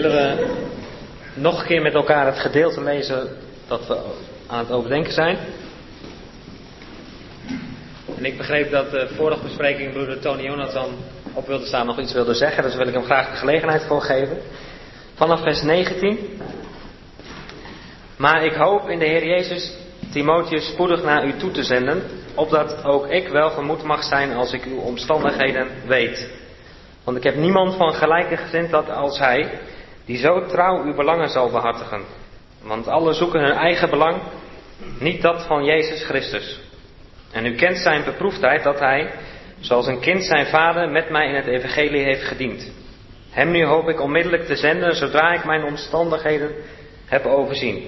willen we nog een keer met elkaar het gedeelte lezen dat we aan het overdenken zijn. En ik begreep dat de vorige bespreking broeder Tony Jonathan op wilde staan, nog iets wilde zeggen. Dus wil ik hem graag de gelegenheid voor geven. Vanaf vers 19. Maar ik hoop in de Heer Jezus Timotheus spoedig naar u toe te zenden, opdat ook ik welgemoed mag zijn als ik uw omstandigheden weet. Want ik heb niemand van gelijke gezindheid als hij, die zo trouw uw belangen zal behartigen. Want allen zoeken hun eigen belang, niet dat van Jezus Christus. En u kent zijn beproefdheid dat hij, zoals een kind zijn vader, met mij in het evangelie heeft gediend. Hem nu hoop ik onmiddellijk te zenden, zodra ik mijn omstandigheden heb overzien.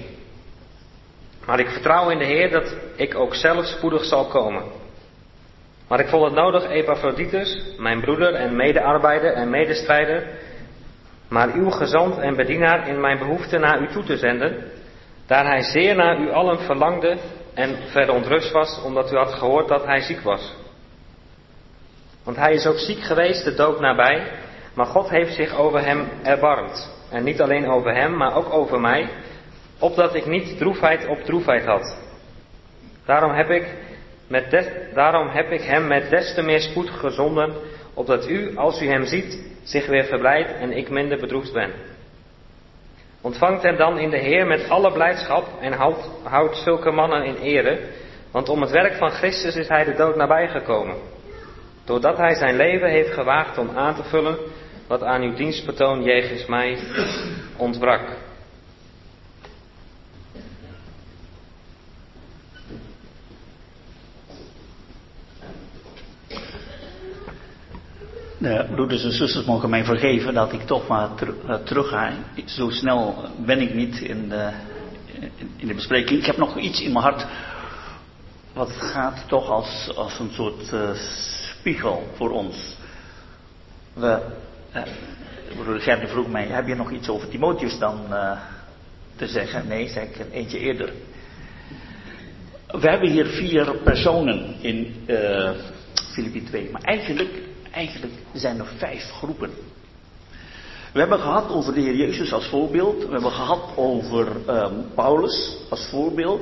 Maar ik vertrouw in de Heer dat ik ook zelf spoedig zal komen. Maar ik vond het nodig Epaphroditus, mijn broeder en medearbeider en medestrijder, maar uw gezant en bedienaar in mijn behoefte naar u toe te zenden, daar hij zeer naar u allen verlangde en verontrust was, omdat u had gehoord dat hij ziek was. Want hij is ook ziek geweest, de dood nabij, maar God heeft zich over hem erbarmd. En niet alleen over hem, maar ook over mij, opdat ik niet droefheid op droefheid had. Daarom heb ik hem met des te meer spoed gezonden, opdat u, als u hem ziet, zich weer verblijdt en ik minder bedroefd ben. Ontvangt hem dan in de Heer met alle blijdschap en houdt zulke mannen in ere, want om het werk van Christus is hij de dood nabij gekomen, doordat hij zijn leven heeft gewaagd om aan te vullen wat aan uw dienstbetoon jegens mij ontbrak. Broeders en zusters mogen mij vergeven dat ik toch maar terug ga. Zo snel ben ik niet in de bespreking. Ik heb nog iets in mijn hart wat gaat toch als een soort spiegel voor ons. Broeder Gerdy vroeg mij, heb je nog iets over Timotheus dan te zeggen? Nee, zei ik eentje eerder. We hebben hier 4 personen in Filippi 2, maar eigenlijk zijn er 5 groepen. We hebben gehad over de Heer Jezus als voorbeeld. We hebben gehad over Paulus als voorbeeld.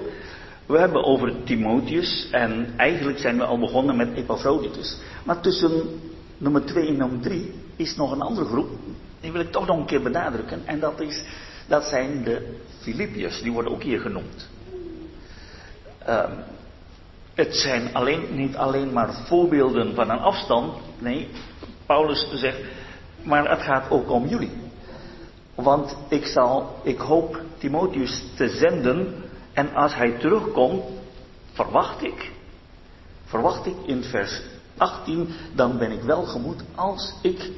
We hebben over Timotheus. En eigenlijk zijn we al begonnen met Epaphroditus. Maar tussen nummer 2 en nummer 3 is nog een andere groep. Die wil ik toch nog een keer benadrukken. En dat zijn de Filippiërs. Die worden ook hier genoemd. Het zijn niet alleen maar voorbeelden van een afstand. Nee, Paulus zegt, maar het gaat ook om jullie. Want ik hoop Timotheus te zenden. En als hij terugkomt, verwacht ik in vers 18, dan ben ik welgemoed als ik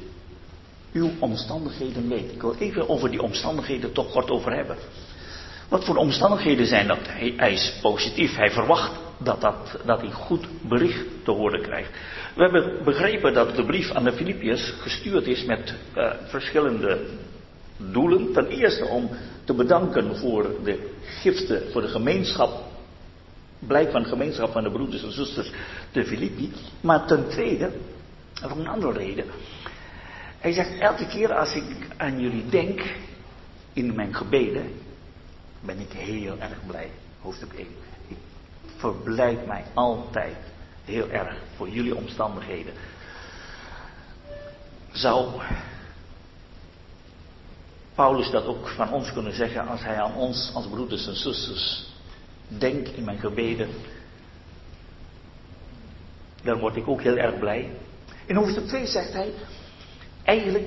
uw omstandigheden weet. Ik wil even over die omstandigheden toch kort over hebben. Wat voor omstandigheden zijn dat? Hij is positief, hij verwacht dat hij goed bericht te horen krijgt. We hebben begrepen dat de brief aan de Filippiërs gestuurd is met verschillende doelen. Ten eerste om te bedanken voor de giften, voor de gemeenschap, blijk van de gemeenschap van de broeders en zusters te Filippi. Maar ten tweede, om een andere reden. Hij zegt, elke keer als ik aan jullie denk in mijn gebeden, ben ik heel erg blij. Hoofdstuk 1. Ik verblijd mij altijd heel erg voor jullie omstandigheden. Zou Paulus dat ook van ons kunnen zeggen als hij aan ons als broeders en zusters denkt in mijn gebeden? Dan word ik ook heel erg blij. In hoofdstuk 2 zegt hij, eigenlijk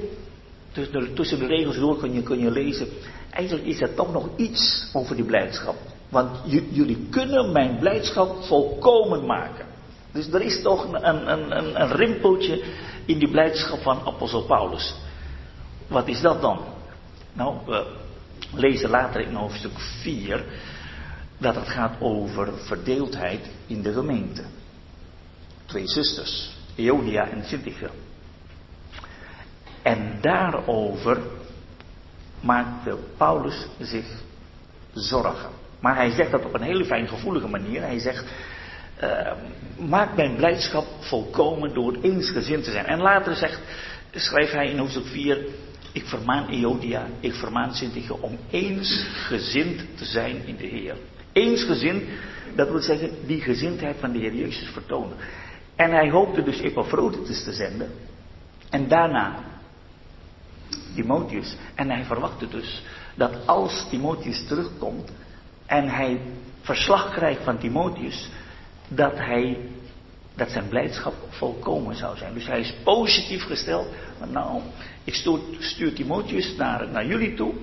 tussen de regels door kun je lezen, eigenlijk is er toch nog iets over die blijdschap. Want jullie kunnen mijn blijdschap volkomen maken. Dus er is toch een rimpeltje in die blijdschap van apostel Paulus. Wat is dat dan? Nou, we lezen later in hoofdstuk 4 dat het gaat over verdeeldheid in de gemeente. 2 zusters, Euodia en Syntyche. En daarover maakte Paulus zich zorgen. Maar hij zegt dat op een hele fijngevoelige manier. Hij zegt, maak mijn blijdschap volkomen door eensgezind te zijn. En later schrijft hij in hoofdstuk 4, Ik vermaan Euodia, ik vermaan Syntyche om eensgezind te zijn in de Heer. Eensgezind, dat wil zeggen die gezindheid van de Heer Jezus vertonen. En hij hoopte dus Epaphroditus te zenden. En daarna Timotheus. En hij verwachtte dus dat als Timotheus terugkomt en hij verslag krijgt van Timotheus, dat zijn blijdschap volkomen zou zijn. Dus hij is positief gesteld. Nou, ik stuur Timotheus naar jullie toe.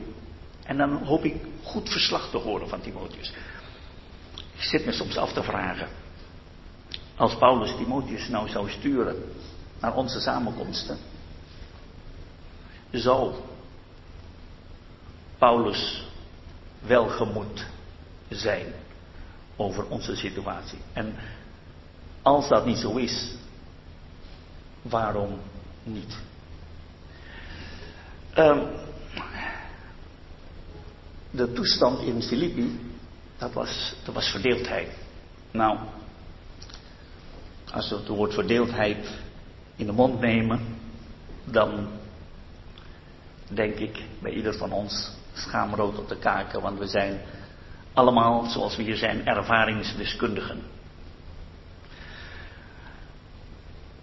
En dan hoop ik goed verslag te horen van Timotheus. Ik zit me soms af te vragen. Als Paulus Timotheus nou zou sturen naar onze samenkomsten. Zou Paulus welgemoed zijn over onze situatie? En als dat niet zo is, waarom niet? De toestand in Filippi, dat was verdeeldheid. Nou, als we het woord verdeeldheid in de mond nemen, dan denk ik bij ieder van ons schaamrood op de kaken, want we zijn allemaal, zoals we hier zijn, ervaringsdeskundigen.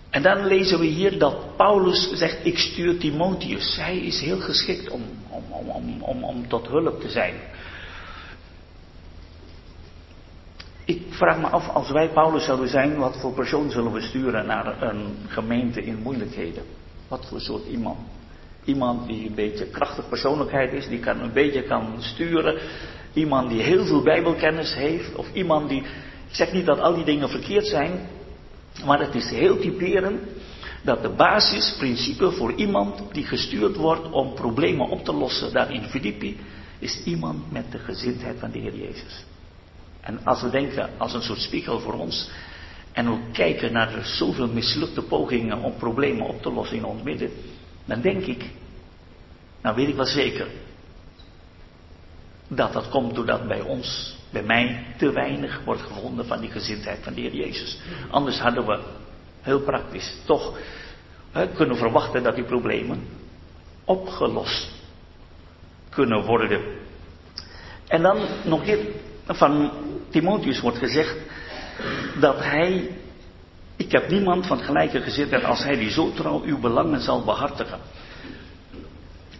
En dan lezen we hier dat Paulus zegt, ik stuur Timotheus. Hij is heel geschikt om tot hulp te zijn. Ik vraag me af, als wij Paulus zouden zijn, wat voor persoon zullen we sturen naar een gemeente in moeilijkheden? Wat voor soort iemand? Iemand die een beetje krachtig persoonlijkheid is, die een beetje kan sturen. Iemand die heel veel Bijbelkennis heeft. Of iemand die, ik zeg niet dat al die dingen verkeerd zijn, maar het is heel typerend dat de basisprincipe voor iemand die gestuurd wordt om problemen op te lossen daar in Filippi, is iemand met de gezindheid van de Heer Jezus. En als we denken als een soort spiegel voor ons en we kijken naar zoveel mislukte pogingen om problemen op te lossen in ons midden, dan denk ik, nou weet ik wel zeker, dat komt doordat bij ons, bij mij, te weinig wordt gevonden van die gezindheid van de Heer Jezus. Anders hadden we, heel praktisch, toch kunnen verwachten dat die problemen opgelost kunnen worden. En dan nog dit, van Timotheus wordt gezegd dat hij, ik heb niemand van gelijke gezindheid als hij die zo trouw uw belangen zal behartigen.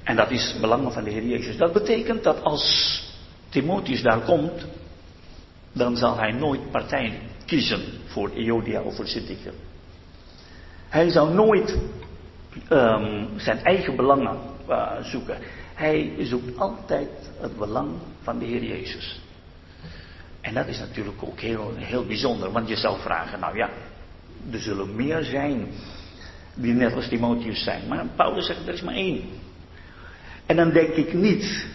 En dat is het belang van de Heer Jezus. Dat betekent dat als Timotheus daar komt, dan zal hij nooit partij kiezen voor Euodia of voor Syntyche. Hij zal nooit zijn eigen belangen zoeken. Hij zoekt altijd het belang van de Heer Jezus. En dat is natuurlijk ook heel bijzonder, want je zou vragen, nou ja, er zullen meer zijn die net als Timotheus zijn. Maar Paulus zegt, er is maar één. En dan denk ik niet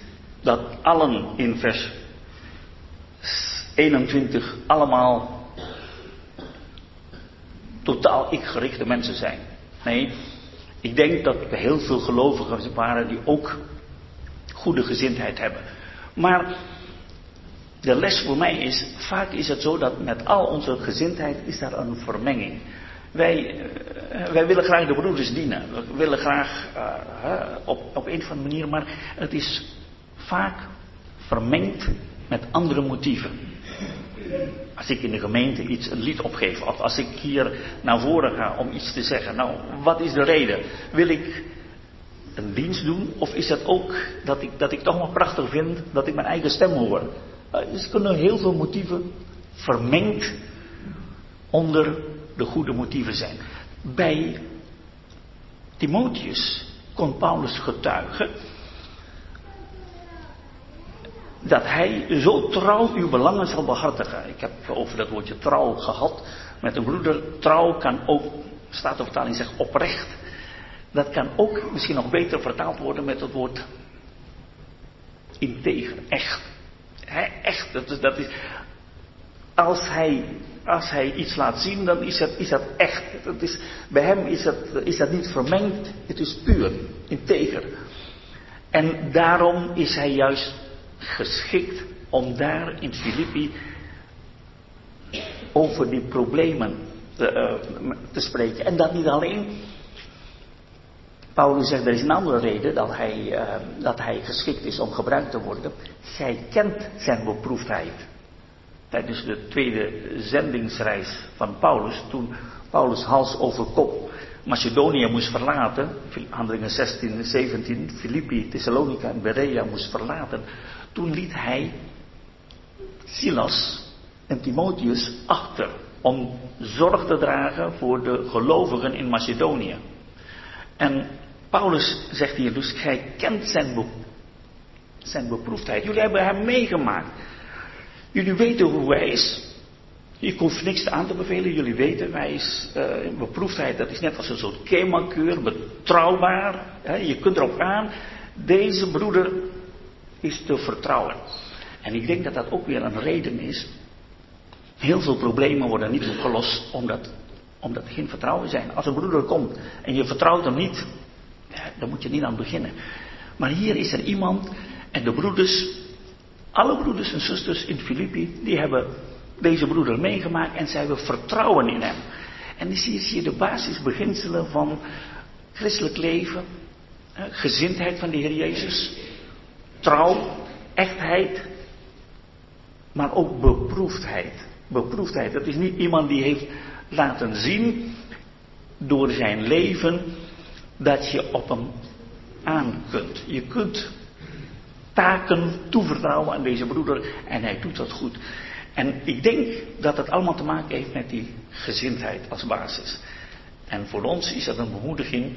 dat allen in vers 21 allemaal totaal ikgerichte mensen zijn. Nee, ik denk dat er heel veel gelovigen waren die ook goede gezindheid hebben. Maar de les voor mij is, vaak is het zo dat met al onze gezindheid is daar een vermenging. Wij willen graag de broeders dienen. We willen graag op een of andere manier, maar het is vaak vermengd met andere motieven. Als ik in de gemeente een lied opgeef, of als ik hier naar voren ga om iets te zeggen, nou, wat is de reden? Wil ik een dienst doen, of is dat ook dat ik toch maar prachtig vind dat ik mijn eigen stem hoor? Dus er kunnen heel veel motieven vermengd onder de goede motieven zijn. Bij Timotheus kon Paulus getuigen dat hij zo trouw uw belangen zal behartigen. Ik heb over dat woordje trouw gehad met een broeder. Trouw kan ook, staat de vertaling zegt oprecht. Dat kan ook misschien nog beter vertaald worden met het woord integer, echt. Echt, dat is, als hij iets laat zien, dan is dat echt. Bij hem is dat niet vermengd, het is puur, integer. En daarom is hij juist geschikt om daar in Filippi over die problemen te spreken. En dat niet alleen. Paulus zegt, er is een andere reden dat hij geschikt is om gebruikt te worden. Zij kent zijn beproefdheid. Tijdens de tweede zendingsreis van Paulus, toen Paulus hals over kop Macedonië moest verlaten, Handelingen 16 en 17, Filippi, Thessalonica en Berea moest verlaten, toen liet hij Silas en Timotheus achter om zorg te dragen voor de gelovigen in Macedonië. En Paulus zegt hier dus, hij kent zijn beproefdheid. Jullie hebben hem meegemaakt. Jullie weten hoe hij is. Ik hoef niks aan te bevelen. Jullie weten, hij is beproefdheid. Dat is net als een soort kemakeur, betrouwbaar. Hè? Je kunt erop aan. Deze broeder is te vertrouwen. En ik denk dat dat ook weer een reden is. Heel veel problemen worden niet opgelost omdat er geen vertrouwen zijn. Als een broeder komt en je vertrouwt hem niet, dan moet je niet aan beginnen. Maar hier is er iemand en de broeders, alle broeders en zusters in Filippi, die hebben deze broeder meegemaakt en zij hebben vertrouwen in hem. En dus hier zie je de basisbeginselen van christelijk leven, gezindheid van de Heer Jezus, trouw, echtheid, maar ook beproefdheid. Beproefdheid, dat is niet iemand die heeft laten zien door zijn leven dat je op hem aan kunt. Je kunt taken toevertrouwen aan deze broeder en hij doet dat goed. En ik denk dat het allemaal te maken heeft met die gezindheid als basis. En voor ons is dat een bemoediging.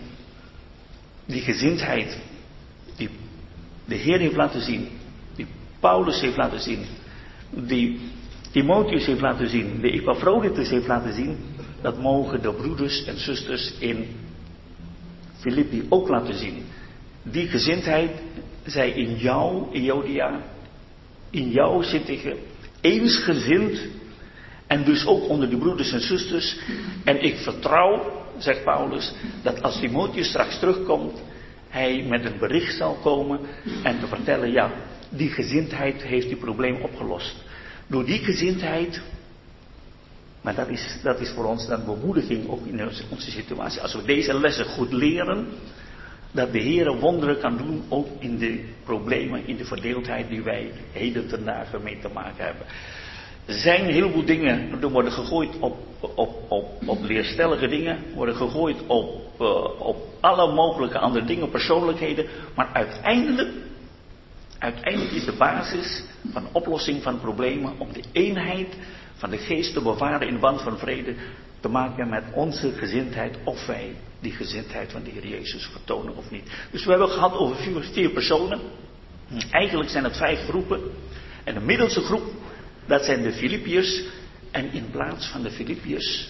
Die gezindheid die de Heer heeft laten zien, die Paulus heeft laten zien, die Timotheus heeft laten zien, de Epaphroditus heeft laten zien, dat mogen de broeders en zusters in Filippi ook laten zien. Die gezindheid zij in jou, Euodia, in jou Syntyche, eensgezind en dus ook onder de broeders en zusters. En ik vertrouw, zegt Paulus, dat als Timotheus straks terugkomt, hij met een bericht zal komen en te vertellen, ja, die gezindheid heeft die probleem opgelost. Door die gezindheid, maar dat is voor ons dan bemoediging ook in onze situatie. Als we deze lessen goed leren, dat de Heer wonderen kan doen ook in de problemen, in de verdeeldheid die wij heden ten dagen mee te maken hebben. Er zijn heel veel dingen, er worden gegooid op leerstellige dingen, worden gegooid op alle mogelijke andere dingen, persoonlijkheden, maar uiteindelijk is de basis van oplossing van problemen om de eenheid van de geest te bewaren in band van vrede te maken met onze gezindheid, of wij die gezindheid van de Heer Jezus vertonen of niet. Dus we hebben het gehad over 4 personen. Eigenlijk zijn het 5 groepen. En de middelste groep, dat zijn de Filippiërs. En in plaats van de Filippiërs,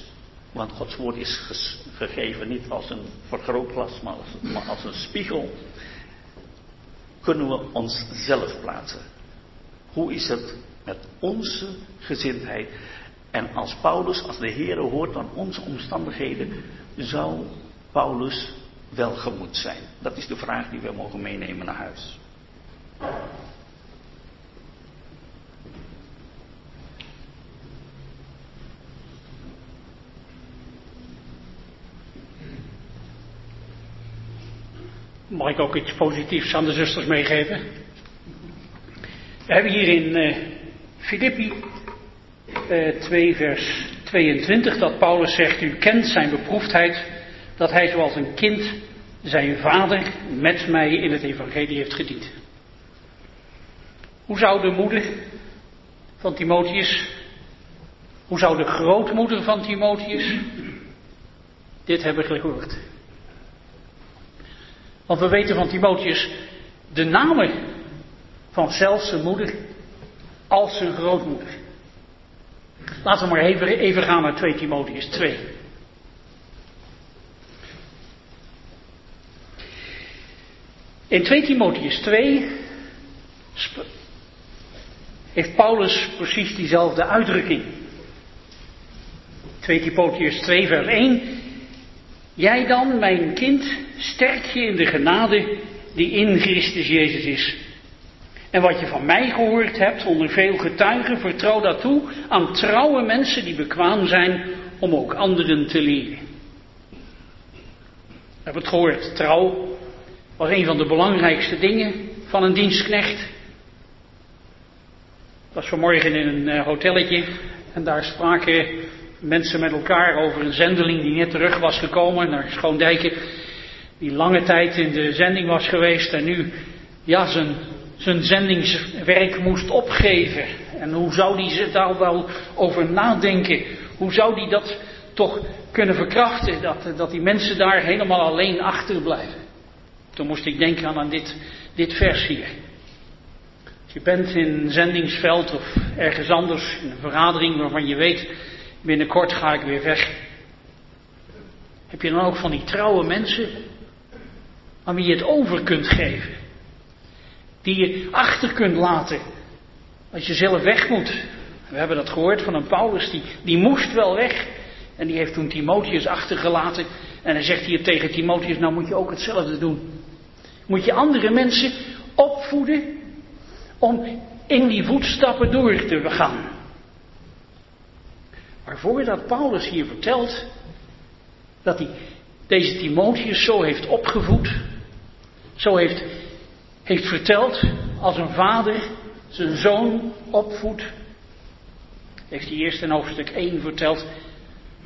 want Gods woord is gegeven niet als een vergrootglas, maar als een spiegel, kunnen we onszelf plaatsen. Hoe is het met onze gezindheid? En als Paulus, als de Heer hoort aan onze omstandigheden, zou Paulus welgemoed zijn? Dat is de vraag die we mogen meenemen naar huis. Mag ik ook iets positiefs aan de zusters meegeven? We hebben hier in Filippi 2 vers 22 dat Paulus zegt, u kent zijn beproefdheid, dat hij zoals een kind zijn vader met mij in het evangelie heeft gediend. Hoe zou de moeder van Timotheus, hoe zou de grootmoeder van Timotheus dit hebben gehoord? Want we weten van Timotheus de namen van zelfs zijn moeder als zijn grootmoeder. Laten we maar even gaan naar 2 Timotheus 2. In 2 Timotheus 2 heeft Paulus precies diezelfde uitdrukking. 2 Timotheus 2 vers 1. Jij dan, mijn kind, sterk je in de genade die in Christus Jezus is. En wat je van mij gehoord hebt onder veel getuigen, vertrouw dat toe aan trouwe mensen die bekwaam zijn om ook anderen te leren. We hebben het gehoord, trouw was een van de belangrijkste dingen van een dienstknecht. Ik was vanmorgen in een hotelletje en daar spraken mensen met elkaar over een zendeling die net terug was gekomen naar Schoondijke. Die lange tijd in de zending was geweest en nu ja, zijn zendingswerk moest opgeven. En hoe zou die daar wel over nadenken? Hoe zou die dat toch kunnen verkrachten, dat die mensen daar helemaal alleen achterblijven? Toen moest ik denken aan dit vers hier. Als je bent in een zendingsveld of ergens anders, in een vergadering waarvan je weet, binnenkort ga ik weer weg. Heb je dan ook van die trouwe mensen aan wie je het over kunt geven? Die je achter kunt laten als je zelf weg moet. We hebben dat gehoord van een Paulus, die moest wel weg. En die heeft toen Timotheus achtergelaten. En hij zegt hier tegen Timotheus, nou moet je ook hetzelfde doen. Moet je andere mensen opvoeden om in die voetstappen door te gaan. Maar voordat Paulus hier vertelt dat hij deze Timotheus zo heeft opgevoed, zo heeft verteld als een vader zijn zoon opvoedt, heeft hij eerst in hoofdstuk 1 verteld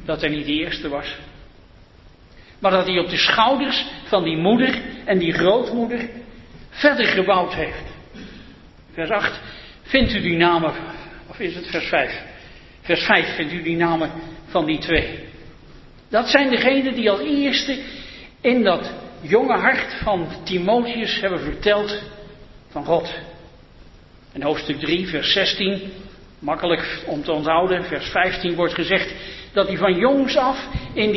dat hij niet de eerste was. Maar dat hij op de schouders van die moeder en die grootmoeder verder gebouwd heeft. Vers 8 vindt u die namen, of is het vers 5? Vers 5 vindt u die namen van die twee. Dat zijn degenen die als eerste in dat jonge hart van Timotheus hebben verteld van God. In hoofdstuk 3, vers 16, makkelijk om te onthouden, vers 15 wordt gezegd dat hij van jongs af in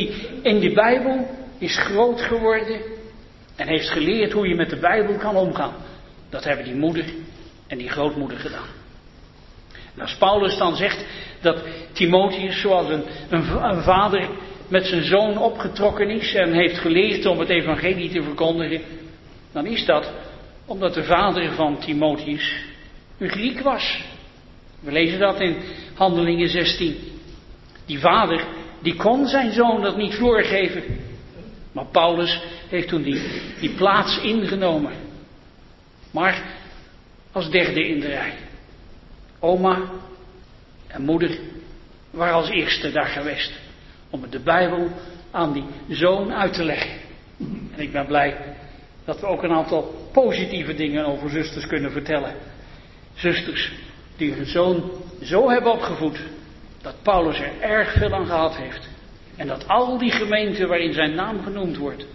de Bijbel is groot geworden en heeft geleerd hoe je met de Bijbel kan omgaan. Dat hebben die moeder en die grootmoeder gedaan. En als Paulus dan zegt dat Timotheus zoals een vader met zijn zoon opgetrokken is en heeft geleerd om het evangelie te verkondigen, dan is dat omdat de vader van Timotheus een Griek was. We lezen dat in Handelingen 16. Die vader, die kon zijn zoon dat niet voorgeven. Maar Paulus heeft toen die plaats ingenomen. Maar als derde in de rij. Oma en moeder waren als eerste daar geweest om de Bijbel aan die zoon uit te leggen. En ik ben blij dat we ook een aantal positieve dingen over zusters kunnen vertellen. Zusters die hun zoon zo hebben opgevoed dat Paulus er erg veel aan gehad heeft. En dat al die gemeenten waarin zijn naam genoemd wordt,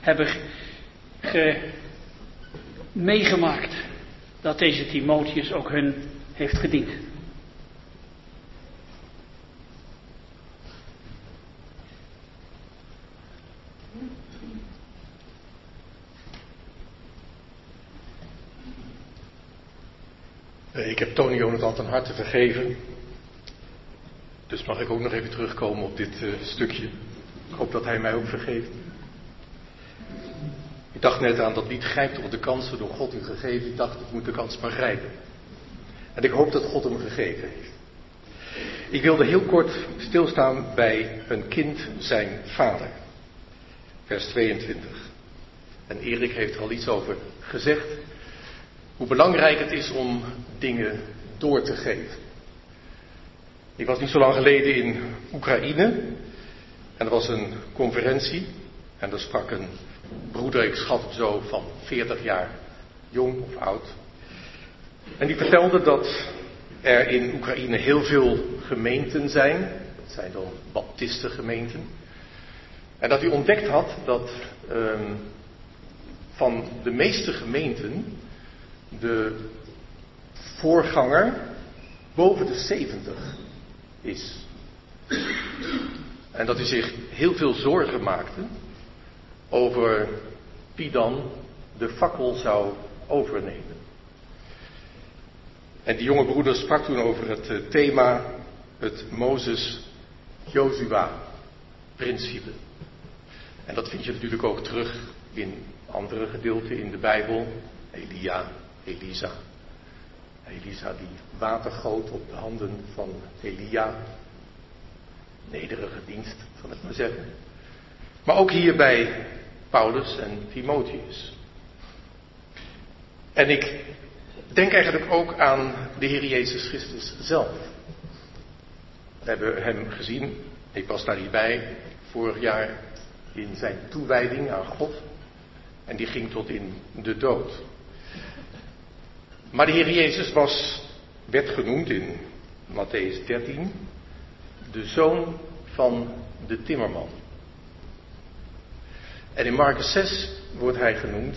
hebben meegemaakt dat deze Timotheus ook hun heeft gediend. Ik heb Tony Jonathan ten harte vergeven. Dus mag ik ook nog even terugkomen op dit stukje. Ik hoop dat hij mij ook vergeeft. Ik dacht net aan dat lied grijpt op de kansen door God u gegeven. Ik dacht, ik moet de kans maar grijpen. En ik hoop dat God hem gegeven heeft. Ik wilde heel kort stilstaan bij een kind zijn vader. Vers 22. En Erik heeft er al iets over gezegd. Hoe belangrijk het is om dingen door te geven. Ik was niet zo lang geleden in Oekraïne. En er was een conferentie. En daar sprak een broeder, ik schat hem zo, van 40 jaar. Jong of oud. En die vertelde dat er in Oekraïne heel veel gemeenten zijn. Dat zijn dan baptistengemeenten. En dat hij ontdekt had dat van de meeste gemeenten de voorganger boven de 70 is. En dat hij zich heel veel zorgen maakte over wie dan de fakkel zou overnemen. En die jonge broeder sprak toen over het thema, het Mozes-Jozua-principe. En dat vind je natuurlijk ook terug in andere gedeelten in de Bijbel. Elia, Elisa. Elisa die water goot op de handen van Elia. Nederige dienst, zal ik maar zeggen. Maar ook hier bij Paulus en Timotheus. En ik denk eigenlijk ook aan de Heer Jezus Christus zelf. We hebben hem gezien, ik was daar niet bij, vorig jaar in zijn toewijding aan God. En die ging tot in de dood. Maar de Heer Jezus werd genoemd in Mattheüs 13, de zoon van de timmerman. En in Markus 6 wordt hij genoemd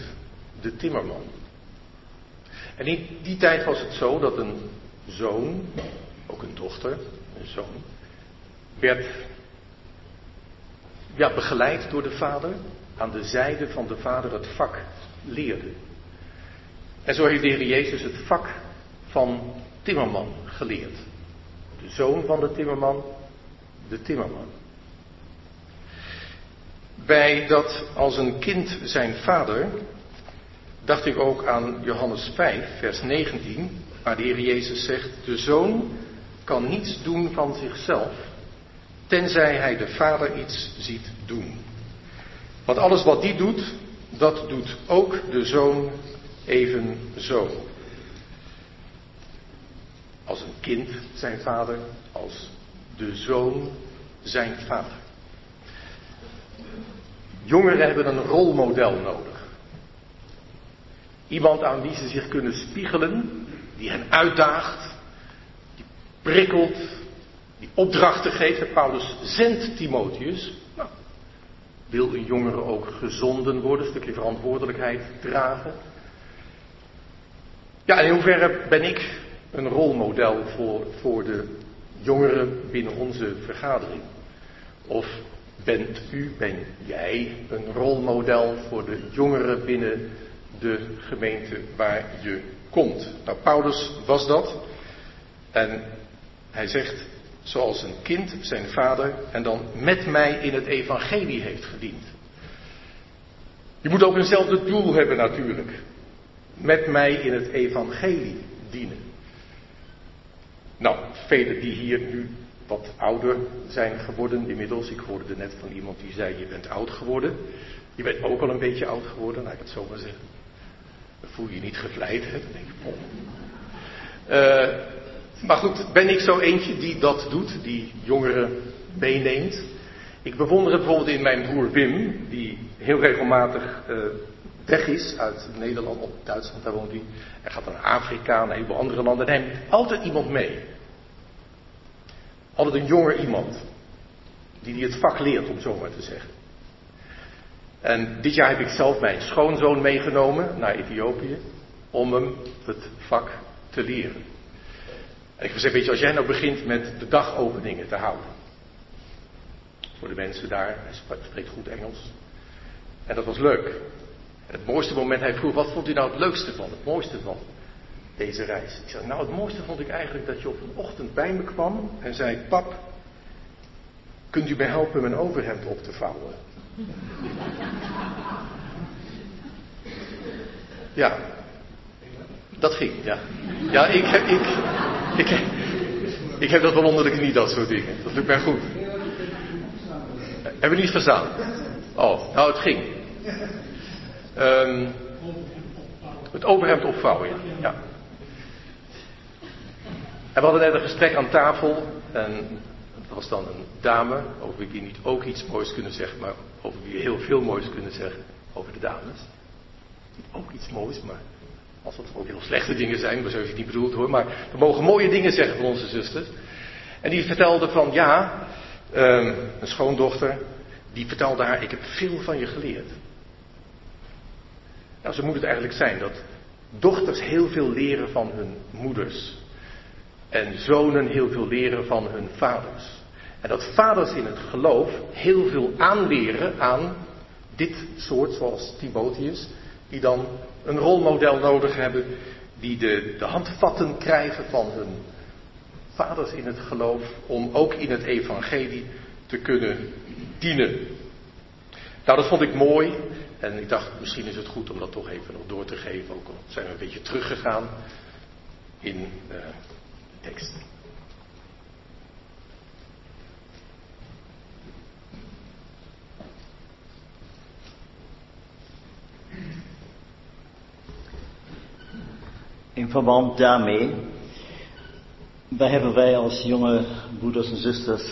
de timmerman. En in die tijd was het zo dat een zoon, ook een dochter, een zoon, werd begeleid door de vader, aan de zijde van de vader het vak leerde. En zo heeft de Heer Jezus het vak van timmerman geleerd. De zoon van de timmerman, de timmerman. Bij dat als een kind zijn vader, dacht ik ook aan Johannes 5, vers 19, waar de Heer Jezus zegt, de zoon kan niets doen van zichzelf, tenzij hij de vader iets ziet doen. Want alles wat die doet, dat doet ook de zoon evenzo. Als een kind zijn vader, als de zoon zijn vader. Jongeren hebben een rolmodel nodig. Iemand aan wie ze zich kunnen spiegelen, die hen uitdaagt, die prikkelt, die opdrachten geeft. Paulus zendt Timotheus. Nou, wil een jongere ook gezonden worden, een stukje verantwoordelijkheid dragen. Ja, in hoeverre ben ik een rolmodel voor de jongeren binnen onze vergadering? Of ben jij een rolmodel voor de jongeren binnen de gemeente waar je komt? Nou, Paulus was dat. En hij zegt, zoals een kind zijn vader en dan met mij in het evangelie heeft gediend. Je moet ook eenzelfde doel hebben natuurlijk. Met mij in het evangelie dienen. Nou, velen die hier nu wat ouder zijn geworden inmiddels. Ik hoorde er net van iemand die zei, je bent oud geworden. Je bent ook al een beetje oud geworden, laat ik het zo maar zeggen. Dan voel je je niet gevleid, hè? Dan denk je, maar goed, ben ik zo eentje die dat doet, die jongeren meeneemt. Ik bewonder het bijvoorbeeld in mijn broer Wim, die heel regelmatig weg is uit Nederland, op Duitsland, daar woont hij. Hij gaat naar Afrika, naar een heleboel andere landen. En hij neemt altijd iemand mee. Altijd een jonger iemand. Die het vak leert, om zo maar te zeggen. En dit jaar heb ik zelf mijn schoonzoon meegenomen naar Ethiopië. Om hem het vak te leren. En ik heb gezegd, weet je, als jij nou begint met de dagopeningen te houden. Voor de mensen daar, hij spreekt goed Engels. En dat was leuk. Het mooiste moment, hij vroeg, wat vond u nou het leukste van, het mooiste van deze reis? Ik zei, nou het mooiste vond ik eigenlijk dat je op een ochtend bij me kwam en zei, pap, kunt u mij helpen mijn overhemd op te vouwen? Ja, dat ging, ja. Ja, ik heb dat wel onder de knie, dat soort dingen. Dat lukt mij goed. Hebben we niet verstaan? Oh, nou het ging. Het overhemd opvouwen, ja. En we hadden net een gesprek aan tafel. En dat was dan een dame, over wie niet ook iets moois kunnen zeggen, maar over wie heel veel moois kunnen zeggen over de dames. Ook iets moois, maar als dat ook heel slechte dingen zijn, maar zo is het niet bedoeld hoor. Maar we mogen mooie dingen zeggen van onze zusters. En die vertelde van, een schoondochter, die vertelde haar, ik heb veel van je geleerd. Nou, zo moet het eigenlijk zijn, dat dochters heel veel leren van hun moeders. En zonen heel veel leren van hun vaders. En dat vaders in het geloof heel veel aanleren aan dit soort, zoals Timotheus, die dan een rolmodel nodig hebben, die de handvatten krijgen van hun vaders in het geloof, om ook in het evangelie te kunnen dienen. Nou, dat vond ik mooi. En ik dacht, misschien is het goed om dat toch even nog door te geven. Ook al zijn we een beetje teruggegaan in de tekst. in verband daarmee, daar hebben wij als jonge broeders en zusters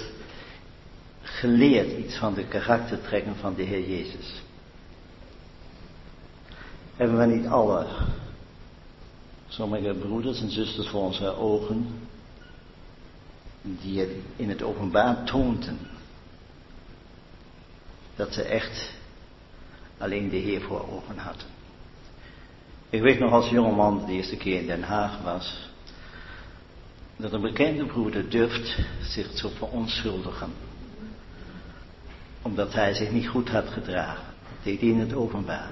geleerd iets van de karaktertrekken van de Heer Jezus. Hebben we niet alle, sommige broeders en zusters voor onze ogen, die het in het openbaar toonden, dat ze echt alleen de Heer voor ogen hadden. Ik weet nog als jongeman de eerste keer in Den Haag was, dat een bekende broeder durft zich te verontschuldigen, omdat hij zich niet goed had gedragen. Dat deed hij in het openbaar.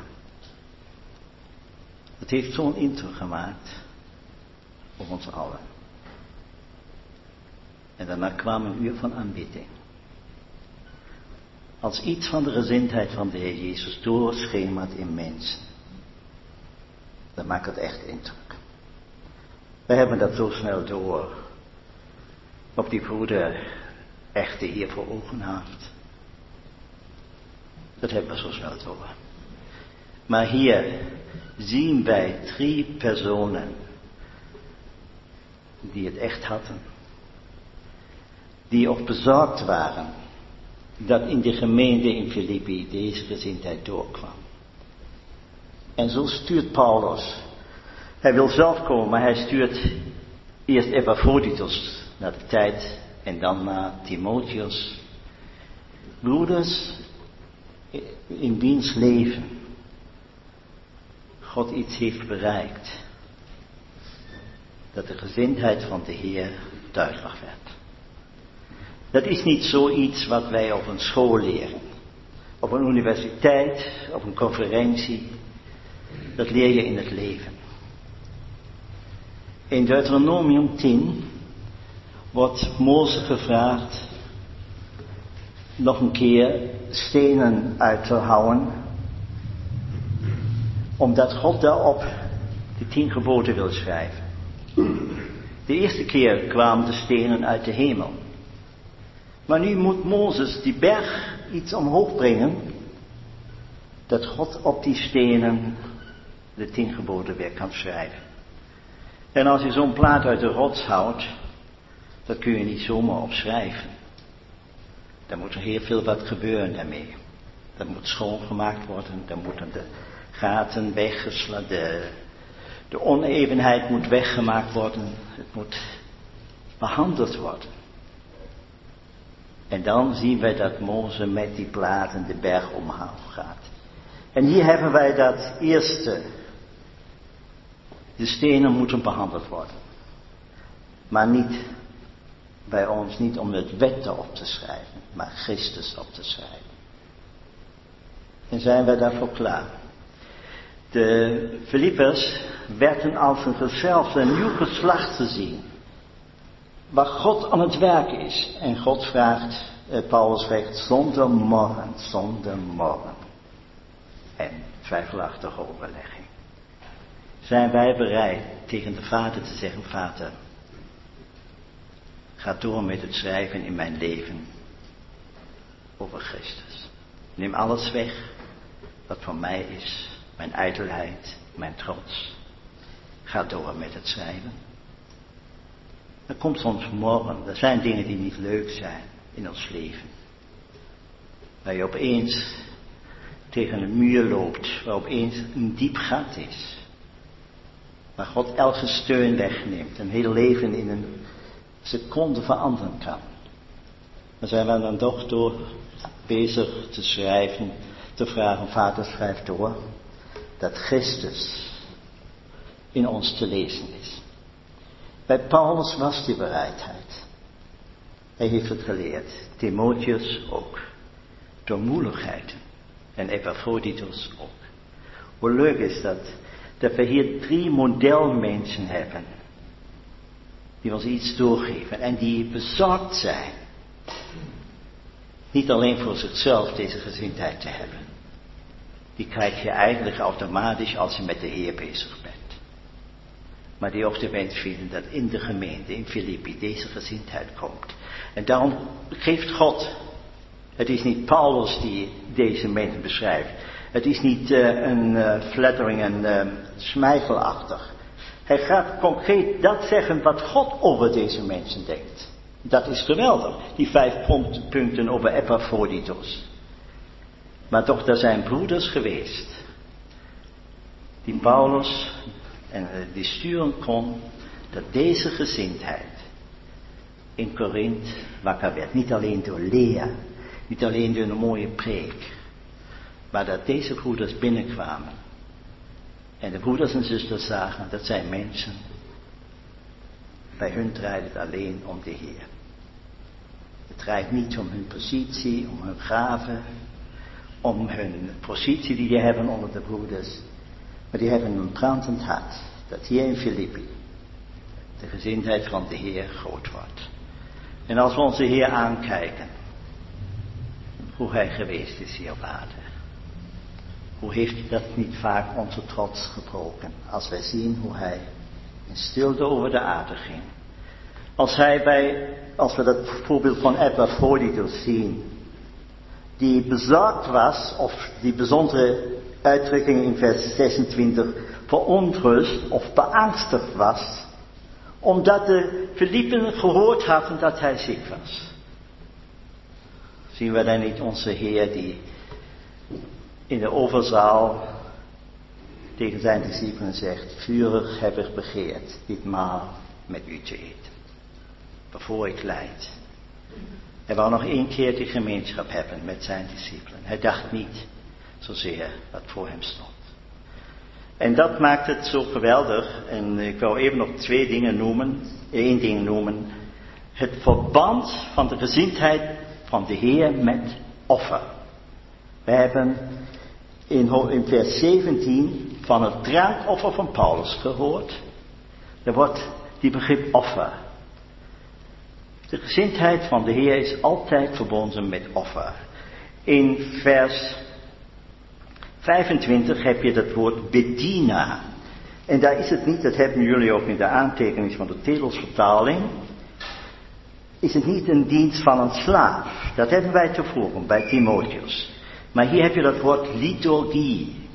Het heeft zo'n indruk gemaakt op ons allen. En daarna kwam een uur van aanbidding. Als iets van de gezindheid van de Heer Jezus doorschemert in mensen, dan maakt het echt indruk. We hebben dat zo snel door, op die broeder echt de Heer voor ogen heeft. Dat hebben we zo snel door. Maar hier zien wij 3 personen die het echt hadden. Die ook bezorgd waren dat in de gemeente in Filippi deze gezindheid doorkwam. En zo stuurt Paulus. Hij wil zelf komen, maar hij stuurt eerst Epaphroditus naar de tijd en dan naar Timotheus. Broeders in wiens leven God iets heeft bereikt, dat de gezindheid van de Heer duidelijk werd. Dat is niet zoiets wat wij op een school leren, op een universiteit, op een conferentie. Dat leer je in het leven. In Deuteronomium 10 wordt Mozes gevraagd nog een keer stenen uit te houden, omdat God daarop de 10 geboden wil schrijven. De eerste keer kwamen de stenen uit de hemel. Maar nu moet Mozes die berg iets omhoog brengen, dat God op die stenen de 10 geboden weer kan schrijven. En als je zo'n plaat uit de rots houdt, dat kun je niet zomaar opschrijven. Daar moet er heel veel wat gebeuren daarmee. Dat moet schoongemaakt worden, daar moeten de gaten weggeslagen, de onevenheid moet weggemaakt worden, het moet behandeld worden. En dan zien wij dat Mozes met die platen de berg omhoog gaat. En hier hebben wij dat eerste. De stenen moeten behandeld worden. Maar niet bij ons, niet om het wetten op te schrijven, maar Christus op te schrijven. En zijn wij daarvoor klaar. De Filippers werden als een gezelfde, een nieuw geslacht gezien. Waar God aan het werk is. En God vraagt, Paulus zegt, zonder morgen. En twijfelachtige overlegging. Zijn wij bereid tegen de Vader te zeggen, Vader, ga door met het schrijven in mijn leven over Christus. Neem alles weg wat van mij is. Mijn ijdelheid, mijn trots. Ga door met het schrijven. Er komt soms morgen, er zijn dingen die niet leuk zijn in ons leven. Waar je opeens tegen een muur loopt, waar opeens een diep gat is. Waar God elke steun wegneemt, een heel leven in een seconde veranderen kan. Dan zijn we dan toch door bezig te schrijven, te vragen, Vader schrijf door, dat Christus in ons te lezen is. Bij Paulus was die bereidheid. Hij heeft het geleerd. Timotheus ook. Door moeilijkheden. En Epaphroditus ook. Hoe leuk is dat? Dat we hier 3 modelmensen hebben. Die ons iets doorgeven. En die bezorgd zijn. Niet alleen voor zichzelf deze gezindheid te hebben. Die krijg je eigenlijk automatisch als je met de Heer bezig bent. Maar die op de wens vinden dat in de gemeente, in Filippi, deze gezindheid komt. En daarom geeft God, het is niet Paulus die deze mensen beschrijft. Het is niet een flattering en smijgelachtig. Hij gaat concreet dat zeggen wat God over deze mensen denkt. Dat is geweldig. Die 5 punten over Epaphroditus. Maar toch, er zijn broeders geweest. Die Paulus en die sturen kon dat deze gezindheid in Korinthe wakker werd. Niet alleen door Lea, niet alleen door een mooie preek, maar dat deze broeders binnenkwamen. En de broeders en zusters zagen, dat zijn mensen. Bij hun draait het alleen om de Heer. Het draait niet om hun positie, om hun gaven, om hun positie die ze hebben onder de broeders. Maar die hebben een brandend hart. Dat hier in Filippi de gezindheid van de Heer groot wordt. En als we onze Heer aankijken, hoe Hij geweest is hier op aarde. Hoe heeft Hij dat niet vaak onze trots gebroken. Als wij zien hoe Hij in stilte over de aarde ging. Als we dat voorbeeld van Epaphroditus zien. Die bezorgd was, of die bijzondere uitdrukking in vers 26, verontrust of beangstigd was, omdat de Filippen gehoord hadden dat hij ziek was. Zien we dan niet onze Heer die in de overzaal tegen zijn discipelen zegt, vurig heb ik begeerd dit maal met u te eten, waarvoor ik lijd. Hij wou nog 1 keer die gemeenschap hebben met zijn discipelen. Hij dacht niet zozeer wat voor hem stond. En dat maakt het zo geweldig. En ik wil even nog 2 dingen noemen. 1 ding noemen. Het verband van de gezindheid van de Heer met offer. We hebben in vers 17 van het drankoffer van Paulus gehoord. Er wordt die begrip offer. De gezindheid van de Heer is altijd verbonden met offer. In vers 25 heb je dat woord bedina. En daar is het niet, dat hebben jullie ook in de aantekening van de Telosvertaling. Is het niet een dienst van een slaaf. Dat hebben wij tevoren bij Timotheus. Maar hier heb je dat woord liturgie.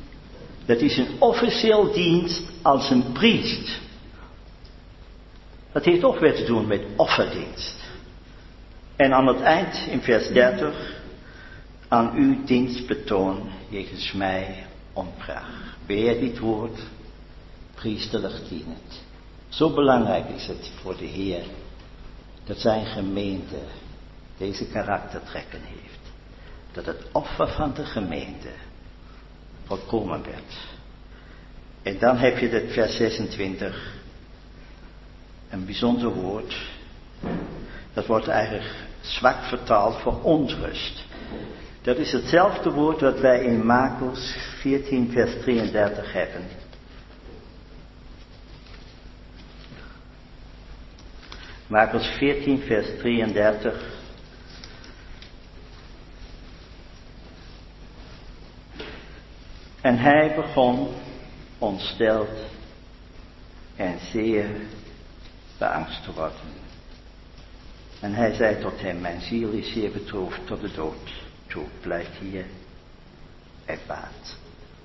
Dat is een officieel dienst als een priest. Dat heeft ook weer te doen met offerdienst. En aan het eind, in vers 30, aan uw dienstbetoon jegens mij ontvraag. Weer dit woord, priesterlijk dienend. Zo belangrijk is het voor de Heer dat zijn gemeente deze karaktertrekken heeft. Dat het offer van de gemeente volkomen werd. En dan heb je dat vers 26, een bijzonder woord. Dat wordt eigenlijk zwak vertaald voor onrust. Dat is hetzelfde woord dat wij in Marcus 14 vers 33 hebben. Marcus 14 vers 33. En hij begon ontsteld en zeer beangst te worden. En hij zei tot hem, mijn ziel is zeer bedroefd tot de dood. Toe, blijf hier en waart.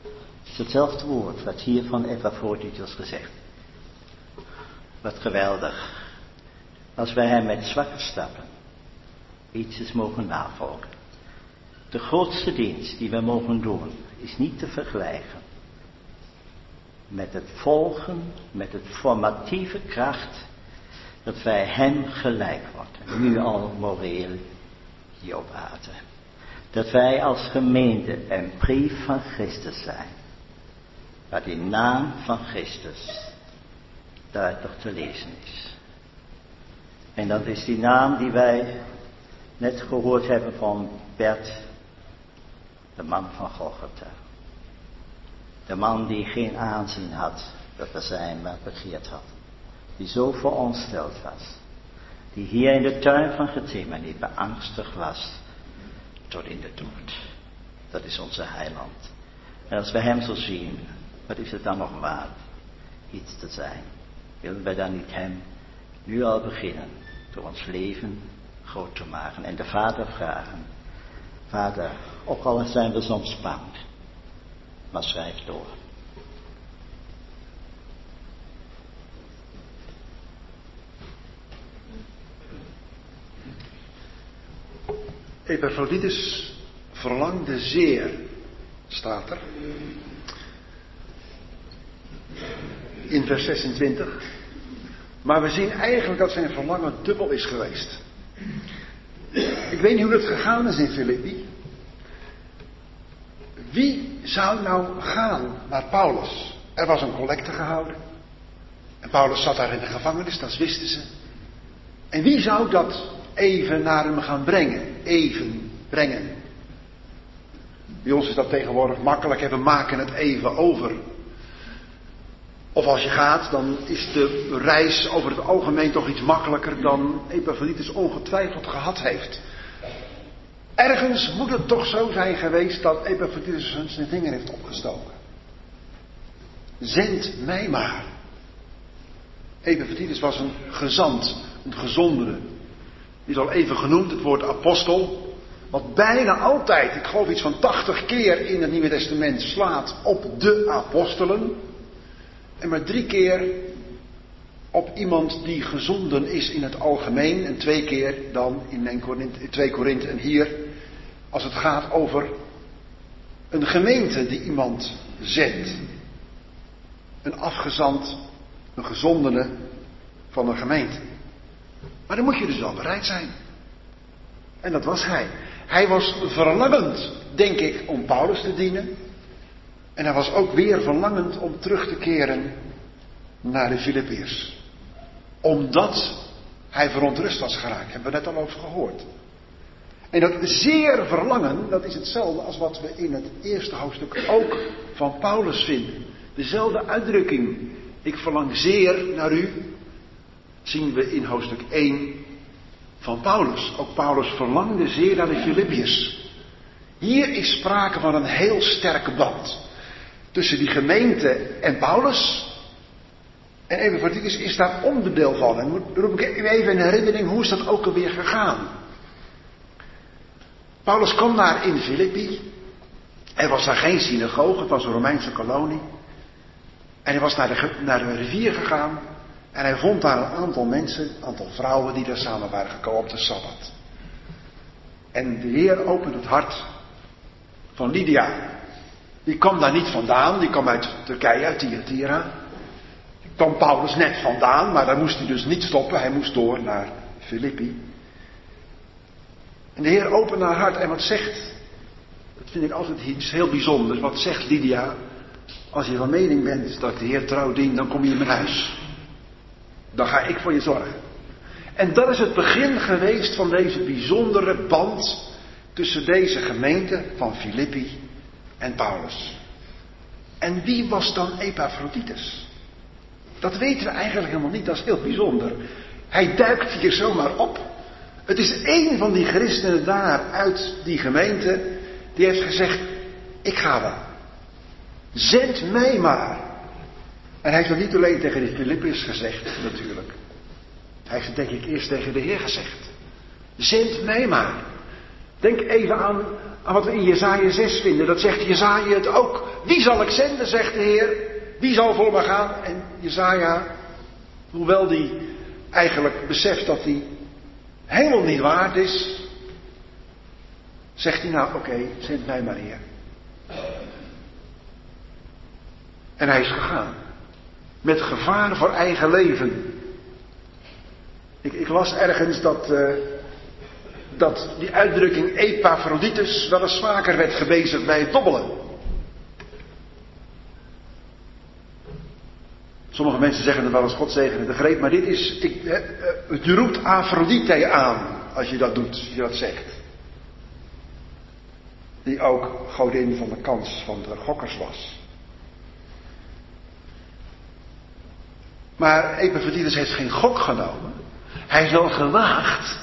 Het is hetzelfde woord wat hier van Epaphroditus gezegd. Wat geweldig. Als wij hem met zwakke stappen iets is mogen navolgen. De grootste dienst die wij mogen doen is niet te vergelijken met het volgen, met het formatieve kracht dat wij hem gelijk worden. Nu al moreel hier op aarde. Dat wij als gemeente een brief van Christus zijn. Waar de naam van Christus duidelijk te lezen is. En dat is die naam die wij net gehoord hebben van Bert. De man van Golgotha. De man die geen aanzien had dat we zijn maar begeerd had. Die zo verontsteld was. Die hier in de tuin van Gethsemane beangstigd was. Tot in de dood. Dat is onze heiland. En als we hem zo zien, wat is het dan nog waard iets te zijn? Willen wij dan niet hem nu al beginnen door ons leven groot te maken en de Vader vragen. Vader, ook al zijn we soms bang, maar schrijf door. Epaphroditus verlangde zeer, staat er. In vers 26. Maar we zien eigenlijk dat zijn verlangen dubbel is geweest. Ik weet niet hoe dat gegaan is in Filippi. Wie zou nou gaan naar Paulus? Er was een collecte gehouden. En Paulus zat daar in de gevangenis, dat wisten ze. En wie zou dat even naar hem gaan brengen? Even brengen. Bij ons is dat tegenwoordig makkelijk. We maken het even over. Of als je gaat, dan is de reis over het algemeen toch iets makkelijker dan Epaphroditus ongetwijfeld gehad heeft. Ergens moet het toch zo zijn geweest dat Epaphroditus zijn vinger heeft opgestoken. Zend mij maar. Epaphroditus was een gezant, een gezondere. Die is al even genoemd, het woord apostel. Wat bijna altijd, ik geloof iets van 80 keer in het Nieuwe Testament slaat op de apostelen. En maar 3 keer op iemand die gezonden is in het algemeen. En 2 keer dan in 2 Korinthe en hier. Als het gaat over een gemeente die iemand zendt. Een afgezant, een gezondene van een gemeente. Maar dan moet je dus wel bereid zijn. En dat was hij. Hij was verlangend, denk ik, om Paulus te dienen. En hij was ook weer verlangend om terug te keren naar de Filippiërs. Omdat hij verontrust was geraakt. Hebben we net al over gehoord. En dat zeer verlangen, dat is hetzelfde als wat we in het eerste hoofdstuk ook van Paulus vinden. Dezelfde uitdrukking. Ik verlang zeer naar u. Zien we in hoofdstuk 1 van Paulus. Ook Paulus verlangde zeer naar de Filippiërs. Hier is sprake van een heel sterke band. Tussen die gemeente en Paulus. En Epaphroditus is daar onderdeel van. En roep ik even in herinnering, hoe is dat ook alweer gegaan? Paulus kwam daar in Filippi. Er was daar geen synagoge, het was een Romeinse kolonie. En hij was naar de rivier gegaan. En hij vond daar een aantal mensen, een aantal vrouwen die daar samen waren gekomen op de Sabbat. En de Heer opende het hart van Lydia. Die kwam daar niet vandaan, die kwam uit Turkije, uit Thyatira. Die kwam Paulus net vandaan, maar daar moest hij dus niet stoppen. Hij moest door naar Filippi. En de Heer opende haar hart en wat zegt, dat vind ik altijd iets heel bijzonders. Wat zegt Lydia, als je van mening bent dat de Heer trouw dient, dan kom je in mijn huis. Dan ga ik voor je zorgen. En dat is het begin geweest van deze bijzondere band tussen deze gemeente van Filippi en Paulus. En wie was dan Epaphroditus? Dat weten we eigenlijk helemaal niet. Dat is heel bijzonder. Hij duikt hier zomaar op. Het is één van die christenen daar uit die gemeente. Die heeft gezegd, ik ga wel. Zend mij maar. En hij heeft dat niet alleen tegen de Filippiërs gezegd natuurlijk. Hij heeft het denk ik eerst tegen de Heer gezegd. Zend mij maar. Denk even aan wat we in Jesaja 6 vinden. Dat zegt Jesaja het ook. Wie zal ik zenden, zegt de Heer. Wie zal voor me gaan? En Jesaja, hoewel die eigenlijk beseft dat hij helemaal niet waard is. Zegt hij nou, oké, zend mij maar, Heer. En hij is gegaan. Met gevaar voor eigen leven. Ik las ergens dat die uitdrukking Epaphroditus wel eens vaker werd gebezigd bij het dobbelen. Sommige mensen zeggen dat wel eens God zegene de greep, maar dit is, het roept Aphrodite aan als je dat doet, als je dat zegt. Die ook godin van de kans van de gokkers was. Maar Epaphroditus heeft geen gok genomen. Hij is wel gewaagd.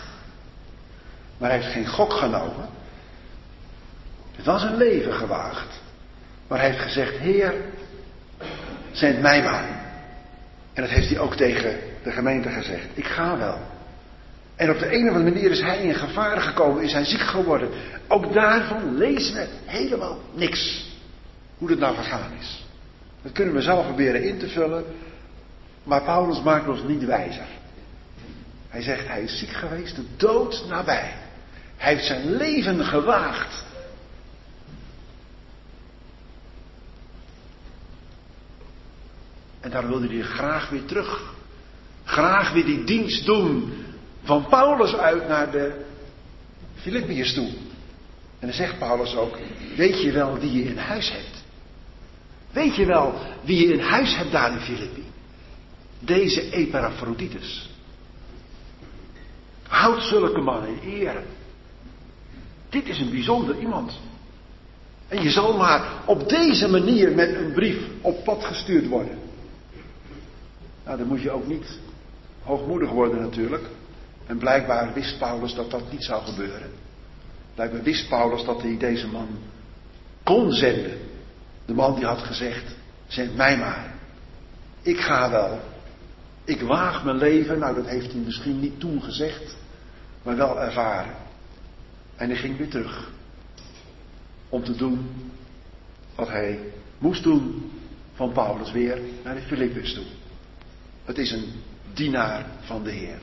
Maar hij heeft geen gok genomen. Het was een leven gewaagd. Maar hij heeft gezegd, Heer, zend mij maar. En dat heeft hij ook tegen de gemeente gezegd. Ik ga wel. En op de een of andere manier is hij in gevaar gekomen. Is hij ziek geworden. Ook daarvan lezen we helemaal niks. Hoe dat nou gegaan is. Dat kunnen we zelf proberen in te vullen. Maar Paulus maakt ons niet wijzer. Hij zegt, hij is ziek geweest, de dood nabij. Hij heeft zijn leven gewaagd. En daar wilde hij graag weer terug. Graag weer die dienst doen. Van Paulus uit naar de Filippiërs toe. En dan zegt Paulus ook, weet je wel wie je in huis hebt? Weet je wel wie je in huis hebt daar in Filippi? Deze Epaphroditus. Houd zulke mannen in ere. Dit is een bijzonder iemand. En je zal maar op deze manier met een brief op pad gestuurd worden. Nou, dan moet je ook niet hoogmoedig worden natuurlijk. En blijkbaar wist Paulus dat dat niet zou gebeuren. Blijkbaar wist Paulus dat hij deze man kon zenden. De man die had gezegd, zend mij maar. Ik ga wel. Ik waag mijn leven. Nou, dat heeft hij misschien niet toen gezegd. Maar wel ervaren. En hij ging weer terug. Om te doen wat hij moest doen. Van Paulus weer naar de Filippus toe. Het is een dienaar van de Heer.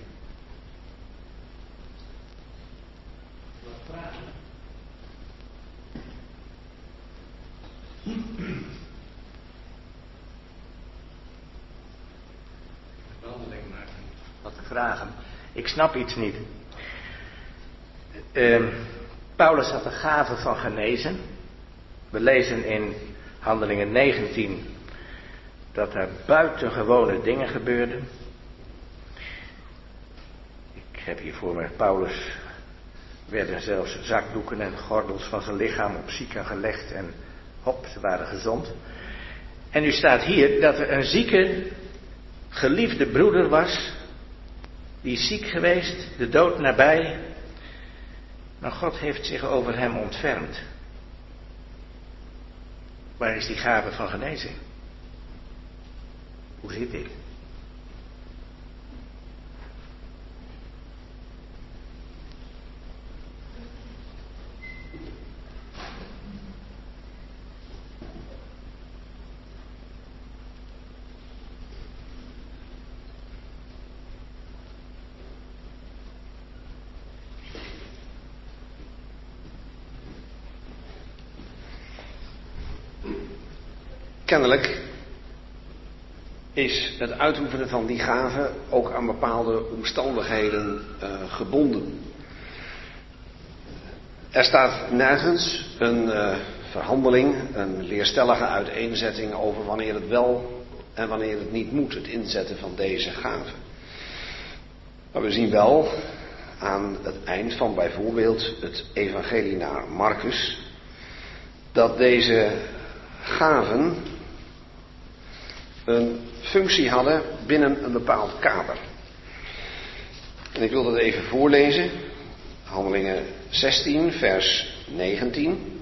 Wat te vragen. Ik snap iets niet. Paulus had de gave van genezen. We lezen in Handelingen 19 dat er buitengewone dingen gebeurden. Ik heb hier voor me Paulus. Werden zelfs zakdoeken en gordels van zijn lichaam op zieken gelegd en hop, ze waren gezond. En nu staat hier dat er een zieke, geliefde broeder was, die is ziek geweest, de dood nabij, maar God heeft zich over hem ontfermd. Waar is die gave van genezing? Hoe zit dit? Kennelijk is het uitoefenen van die gave ook aan bepaalde omstandigheden gebonden. Er staat nergens een verhandeling, een leerstellige uiteenzetting over wanneer het wel en wanneer het niet moet, het inzetten van deze gave. Maar we zien wel aan het eind van bijvoorbeeld het evangelie naar Marcus, dat deze gaven een functie hadden binnen een bepaald kader. En ik wil dat even voorlezen. Handelingen 16, vers 19.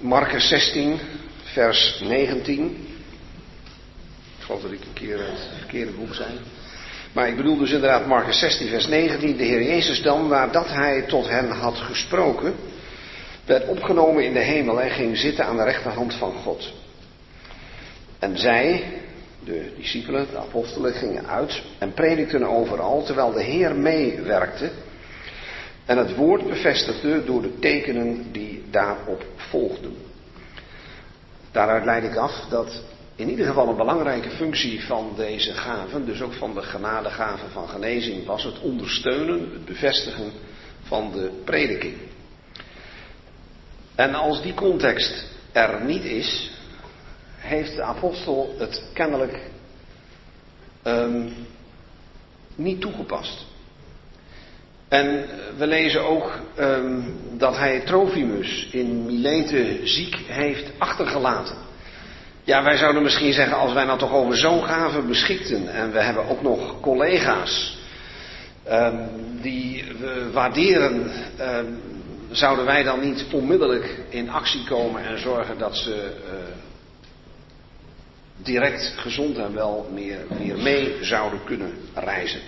Marcus 16, vers 19. Ik geloof dat ik een keer het verkeerde boek zijn. Maar ik bedoel dus inderdaad Marcus 16, vers 19. De Heer Jezus dan, nadat hij tot hen had gesproken, werd opgenomen in de hemel en ging zitten aan de rechterhand van God. En zij, de discipelen, de apostelen, gingen uit en predikten overal, terwijl de Heer meewerkte en het woord bevestigde door de tekenen die daarop volgden. Daaruit leid ik af dat in ieder geval een belangrijke functie van deze gaven, dus ook van de genadegave van genezing, was het ondersteunen, het bevestigen van de prediking. En als die context er niet is, heeft de apostel het kennelijk niet toegepast. En we lezen ook dat hij Trofimus in Milete ziek heeft achtergelaten. Ja, wij zouden misschien zeggen, als wij nou toch over zo'n gave beschikten en we hebben ook nog collega's die we waarderen, zouden wij dan niet onmiddellijk in actie komen en zorgen dat ze direct gezond en wel meer mee zouden kunnen reizen?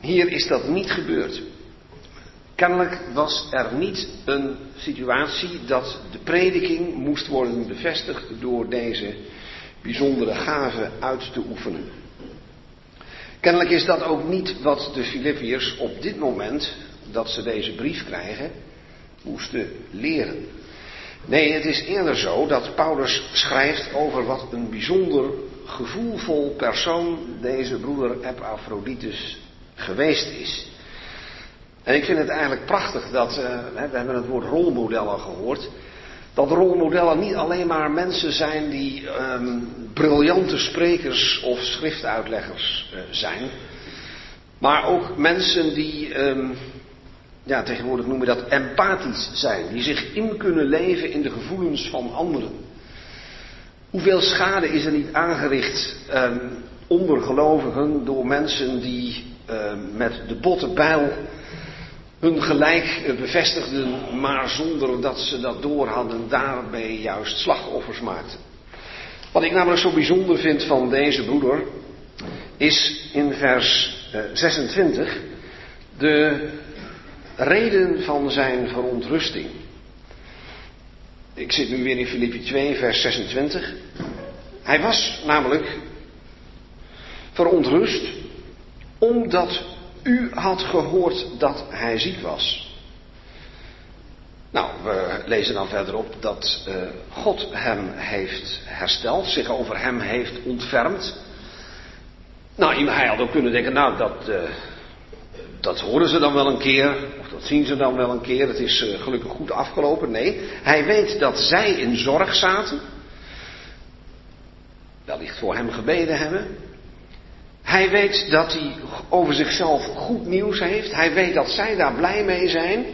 Hier is dat niet gebeurd. Kennelijk was er niet een situatie dat de prediking moest worden bevestigd door deze bijzondere gave uit te oefenen. Kennelijk is dat ook niet wat de Filippiërs op dit moment dat ze deze brief krijgen moesten leren. Nee, het is eerder zo dat Paulus schrijft over wat een bijzonder gevoelvol persoon deze broeder Epaphroditus geweest is. En ik vind het eigenlijk prachtig dat, we hebben het woord rolmodellen gehoord, dat rolmodellen niet alleen maar mensen zijn die briljante sprekers of schriftuitleggers zijn, maar ook mensen die, tegenwoordig noemen we dat empathisch zijn, die zich in kunnen leven in de gevoelens van anderen. Hoeveel schade is er niet aangericht onder gelovigen door mensen die met de botte bijl hun gelijk bevestigden, maar zonder dat ze dat door hadden, daarbij juist slachtoffers maakten. Wat ik namelijk zo bijzonder vind van deze broeder, is in vers 26 de reden van zijn verontrusting. Ik zit nu weer in Filippi 2, vers 26. Hij was namelijk verontrust omdat u had gehoord dat hij ziek was. Nou, we lezen dan verderop dat God hem heeft hersteld, zich over hem heeft ontfermd. Nou, hij had ook kunnen denken, dat horen ze dan wel een keer, of dat zien ze dan wel een keer, het is gelukkig goed afgelopen. Nee, hij weet dat zij in zorg zaten, wellicht voor hem gebeden hebben. Hij weet dat hij over zichzelf goed nieuws heeft. Hij weet dat zij daar blij mee zijn.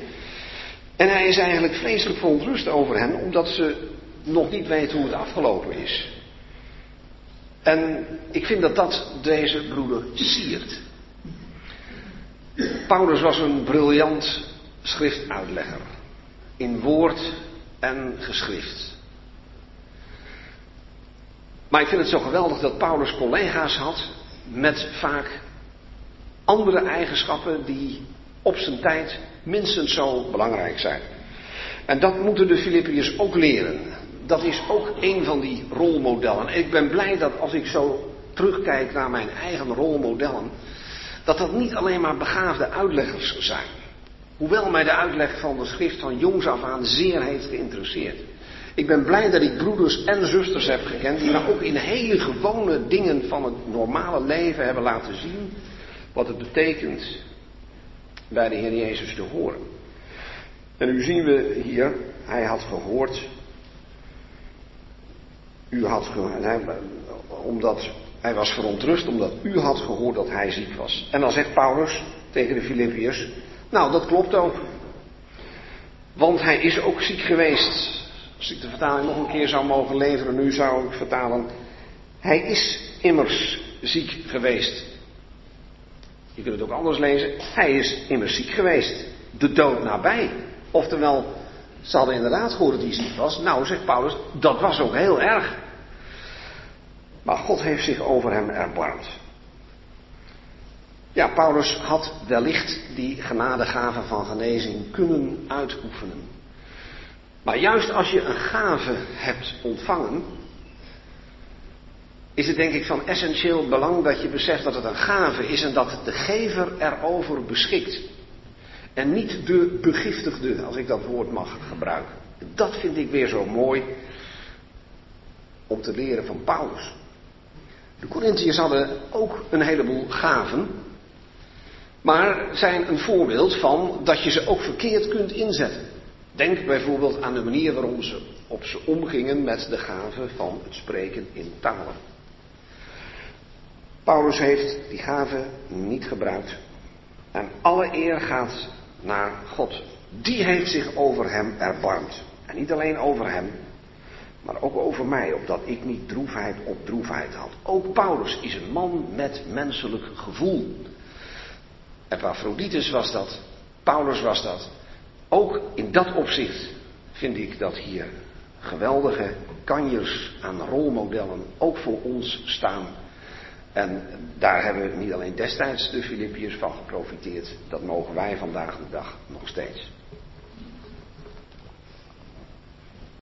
En hij is eigenlijk vreselijk verontrust over hen, omdat ze nog niet weten hoe het afgelopen is. En ik vind dat deze broeder siert. Paulus was een briljant schriftuitlegger. In woord en geschrift. Maar ik vind het zo geweldig dat Paulus collega's had met vaak andere eigenschappen die op zijn tijd minstens zo belangrijk zijn. En dat moeten de Filippiërs ook leren. Dat is ook een van die rolmodellen. En ik ben blij dat als ik zo terugkijk naar mijn eigen rolmodellen, dat niet alleen maar begaafde uitleggers zijn. Hoewel mij de uitleg van de schrift van jongs af aan zeer heeft geïnteresseerd. Ik ben blij dat ik broeders en zusters heb gekend die me ook in hele gewone dingen van het normale leven hebben laten zien wat het betekent bij de Heer Jezus te horen. En nu zien we hier, hij had gehoord, hij was verontrust omdat u had gehoord dat hij ziek was. En dan zegt Paulus tegen de Filippiërs, nou dat klopt ook, want hij is ook ziek geweest. Als ik de vertaling nog een keer zou mogen leveren, nu zou ik vertalen, hij is immers ziek geweest. Je kunt het ook anders lezen, hij is immers ziek geweest. De dood nabij. Oftewel, ze hadden inderdaad gehoord dat hij ziek was. Nou, zegt Paulus, dat was ook heel erg. Maar God heeft zich over hem erbarmd. Ja, Paulus had wellicht die genadegave van genezing kunnen uitoefenen. Maar juist als je een gave hebt ontvangen, is het denk ik van essentieel belang dat je beseft dat het een gave is en dat de gever erover beschikt. En niet de begiftigde, als ik dat woord mag gebruiken. Dat vind ik weer zo mooi om te leren van Paulus. De Corinthiërs hadden ook een heleboel gaven, maar zijn een voorbeeld van dat je ze ook verkeerd kunt inzetten. Denk bijvoorbeeld aan de manier waarop ze omgingen met de gave van het spreken in talen. Paulus heeft die gave niet gebruikt. En alle eer gaat naar God. Die heeft zich over hem erbarmd. En niet alleen over hem, maar ook over mij, opdat ik niet droefheid op droefheid had. Ook Paulus is een man met menselijk gevoel. Epaphroditus was dat, Paulus was dat. Ook in dat opzicht vind ik dat hier geweldige kanjers aan rolmodellen ook voor ons staan. En daar hebben niet alleen destijds de Filippiërs van geprofiteerd, dat mogen wij vandaag de dag nog steeds.